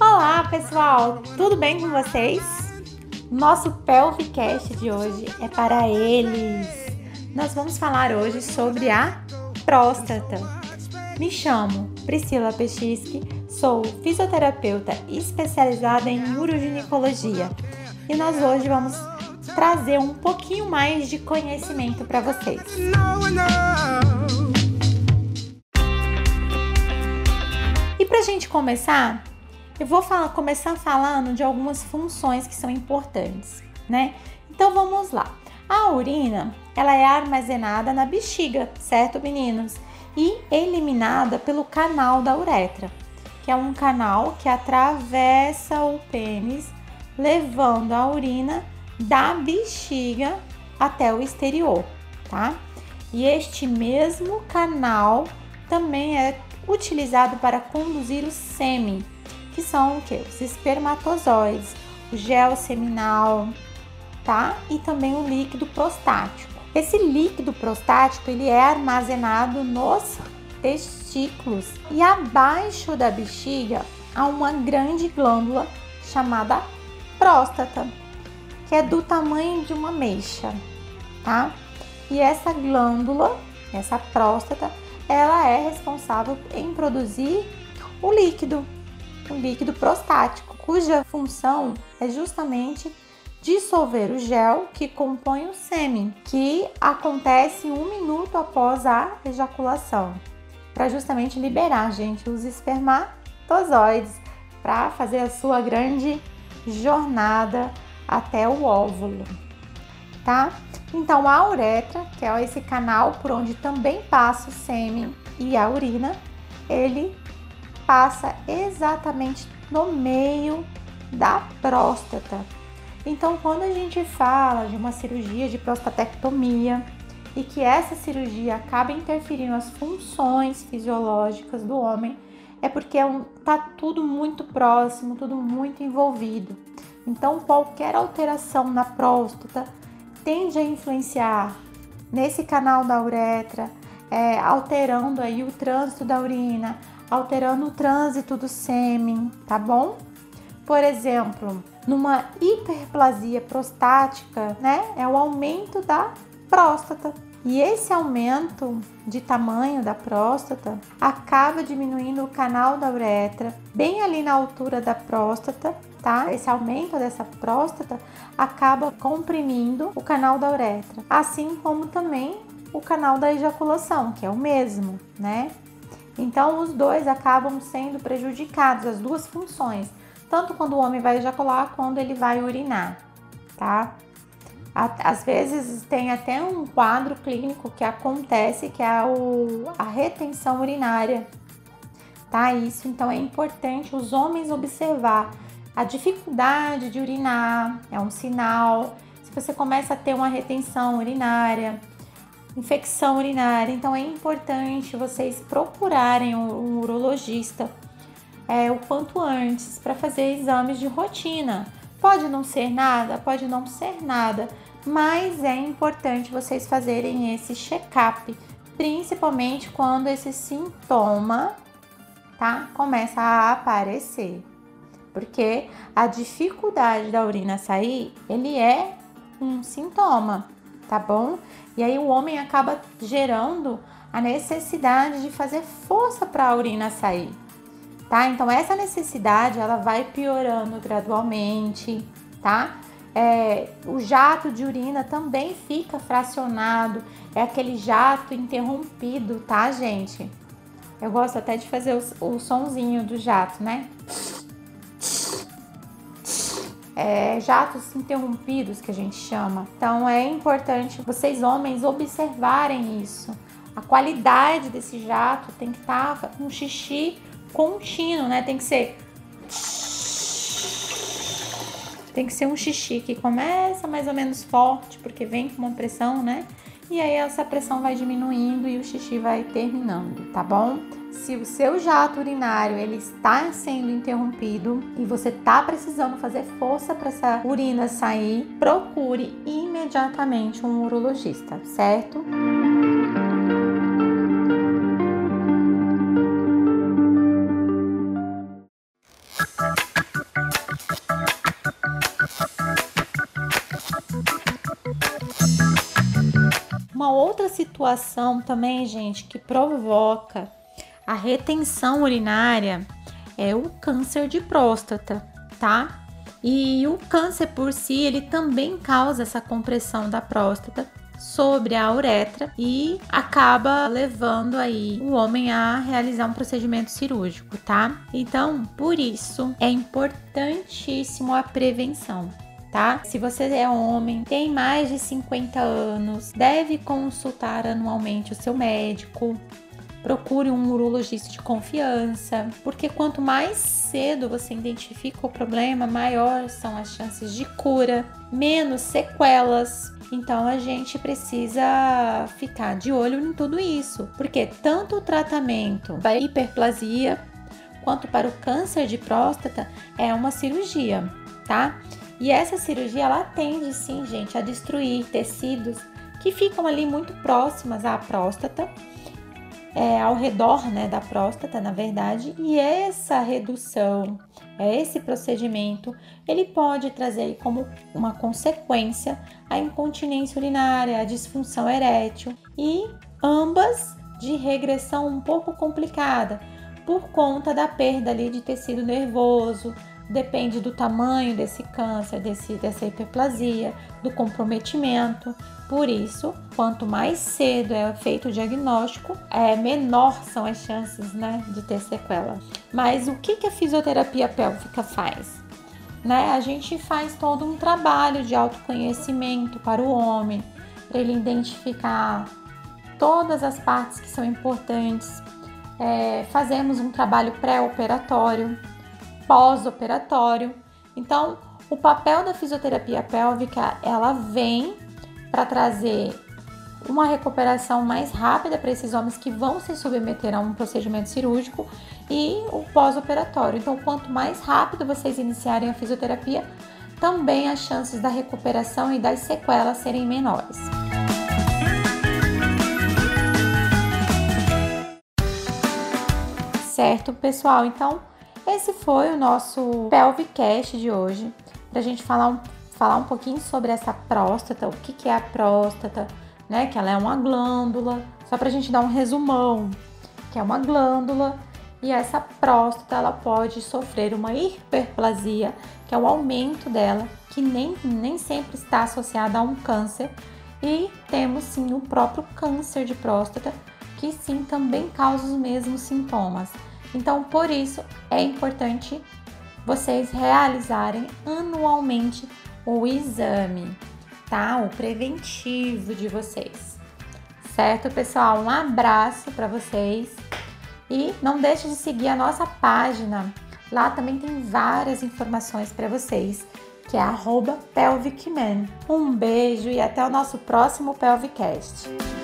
Olá pessoal, tudo bem com vocês? Nosso Pelvicast de hoje é para eles. Nós vamos falar hoje sobre a próstata. Me chamo Priscila Peschisky, sou fisioterapeuta especializada em uroginecologia e nós hoje vamos trazer um pouquinho mais de conhecimento para vocês. E para a gente começar, eu vou começar falando de algumas funções que são importantes, né? Então vamos lá. A urina, ela é armazenada na bexiga, certo, meninos? E eliminada pelo canal da uretra, que é um canal que atravessa o pênis, levando a urina da bexiga até o exterior, tá? E este mesmo canal também é utilizado para conduzir o sêmen, que são o quê? Os espermatozoides, o gel seminal, tá? E também o líquido prostático. Esse líquido prostático, ele é armazenado nos testículos e abaixo da bexiga há uma grande glândula chamada próstata, que é do tamanho de uma ameixa, tá? E essa glândula, essa próstata, ela é responsável em produzir o líquido prostático, cuja função é justamente dissolver o gel que compõe o sêmen, que acontece 1 minuto após a ejaculação, para justamente liberar, gente, os espermatozoides, para fazer a sua grande jornada até o óvulo, tá? Então a uretra, que é esse canal por onde também passa o sêmen e a urina, ele passa exatamente no meio da próstata. Então quando a gente fala de uma cirurgia de prostatectomia e que essa cirurgia acaba interferindo nas funções fisiológicas do homem, é porque tá tudo muito próximo, tudo muito envolvido. Então, qualquer alteração na próstata tende a influenciar nesse canal da uretra, alterando aí o trânsito da urina, alterando o trânsito do sêmen, tá bom? Por exemplo, numa hiperplasia prostática, né, é o aumento da próstata. E esse aumento de tamanho da próstata acaba diminuindo o canal da uretra, bem ali na altura da próstata, tá? Esse aumento dessa próstata acaba comprimindo o canal da uretra, assim como também o canal da ejaculação, que é o mesmo, né? Então os dois acabam sendo prejudicados, as duas funções, tanto quando o homem vai ejacular, quando ele vai urinar, tá? Às vezes tem até um quadro clínico que acontece, que é a retenção urinária, tá? Isso, então é importante os homens observar a dificuldade de urinar, é um sinal. Se você começa a ter uma retenção urinária, infecção urinária, então é importante vocês procurarem um urologista o quanto antes para fazer exames de rotina. Pode não ser nada, pode não ser nada, mas é importante vocês fazerem esse check-up, principalmente quando esse sintoma, tá, começa a aparecer, porque a dificuldade da urina sair, ele é um sintoma, tá bom? E aí o homem acaba gerando a necessidade de fazer força para a urina sair. Tá? Então essa necessidade, ela vai piorando gradualmente, tá? O jato de urina também fica fracionado, é aquele jato interrompido, tá, gente? Eu gosto até de fazer o sonzinho do jato, né? Jatos interrompidos, que a gente chama. Então é importante vocês, homens, observarem isso. A qualidade desse jato tem que estar um xixi contínuo, né? Tem que ser um xixi que começa mais ou menos forte, porque vem com uma pressão, né? E aí essa pressão vai diminuindo e o xixi vai terminando, tá bom? Se o seu jato urinário, ele está sendo interrompido e você tá precisando fazer força para essa urina sair, procure imediatamente um urologista, certo? situação também, gente, que provoca a retenção urinária é o câncer de próstata, tá? E o câncer por si, ele também causa essa compressão da próstata sobre a uretra e acaba levando aí o homem a realizar um procedimento cirúrgico, tá? Então, por isso, é importantíssimo a prevenção, tá? Se você é homem, tem mais de 50 anos, deve consultar anualmente o seu médico, procure um urologista de confiança, porque quanto mais cedo você identifica o problema, maior são as chances de cura, menos sequelas. Então a gente precisa ficar de olho em tudo isso, porque tanto o tratamento para hiperplasia quanto para o câncer de próstata é uma cirurgia, tá? E essa cirurgia, ela tende sim, gente, a destruir tecidos que ficam ali muito próximas à próstata, ao redor, né, da próstata, na verdade, e essa redução, esse procedimento, ele pode trazer aí como uma consequência a incontinência urinária, a disfunção erétil e ambas de regressão um pouco complicada por conta da perda ali de tecido nervoso. Depende do tamanho desse câncer, dessa hiperplasia, do comprometimento. Por isso, quanto mais cedo é feito o diagnóstico, menor são as chances, né, de ter sequela. Mas o que a fisioterapia pélvica faz? Né? A gente faz todo um trabalho de autoconhecimento para o homem, para ele identificar todas as partes que são importantes. Fazemos um trabalho pré-operatório, pós-operatório. Então, o papel da fisioterapia pélvica, ela vem para trazer uma recuperação mais rápida para esses homens que vão se submeter a um procedimento cirúrgico e o pós-operatório. Então, quanto mais rápido vocês iniciarem a fisioterapia, também as chances da recuperação e das sequelas serem menores. Certo, pessoal? Então, esse foi o nosso Pelvicast de hoje, para a gente falar um pouquinho sobre essa próstata, o que é a próstata, né? Que ela é uma glândula, só para a gente dar um resumão, que é uma glândula, e essa próstata, ela pode sofrer uma hiperplasia, que é o aumento dela, que nem sempre está associada a um câncer, e temos sim o próprio câncer de próstata, que sim também causa os mesmos sintomas. Então, por isso, é importante vocês realizarem anualmente o exame, tá? O preventivo de vocês. Certo, pessoal? Um abraço para vocês e não deixe de seguir a nossa página. Lá também tem várias informações para vocês, que é @pelvicman. Um beijo e até o nosso próximo Pelvicast.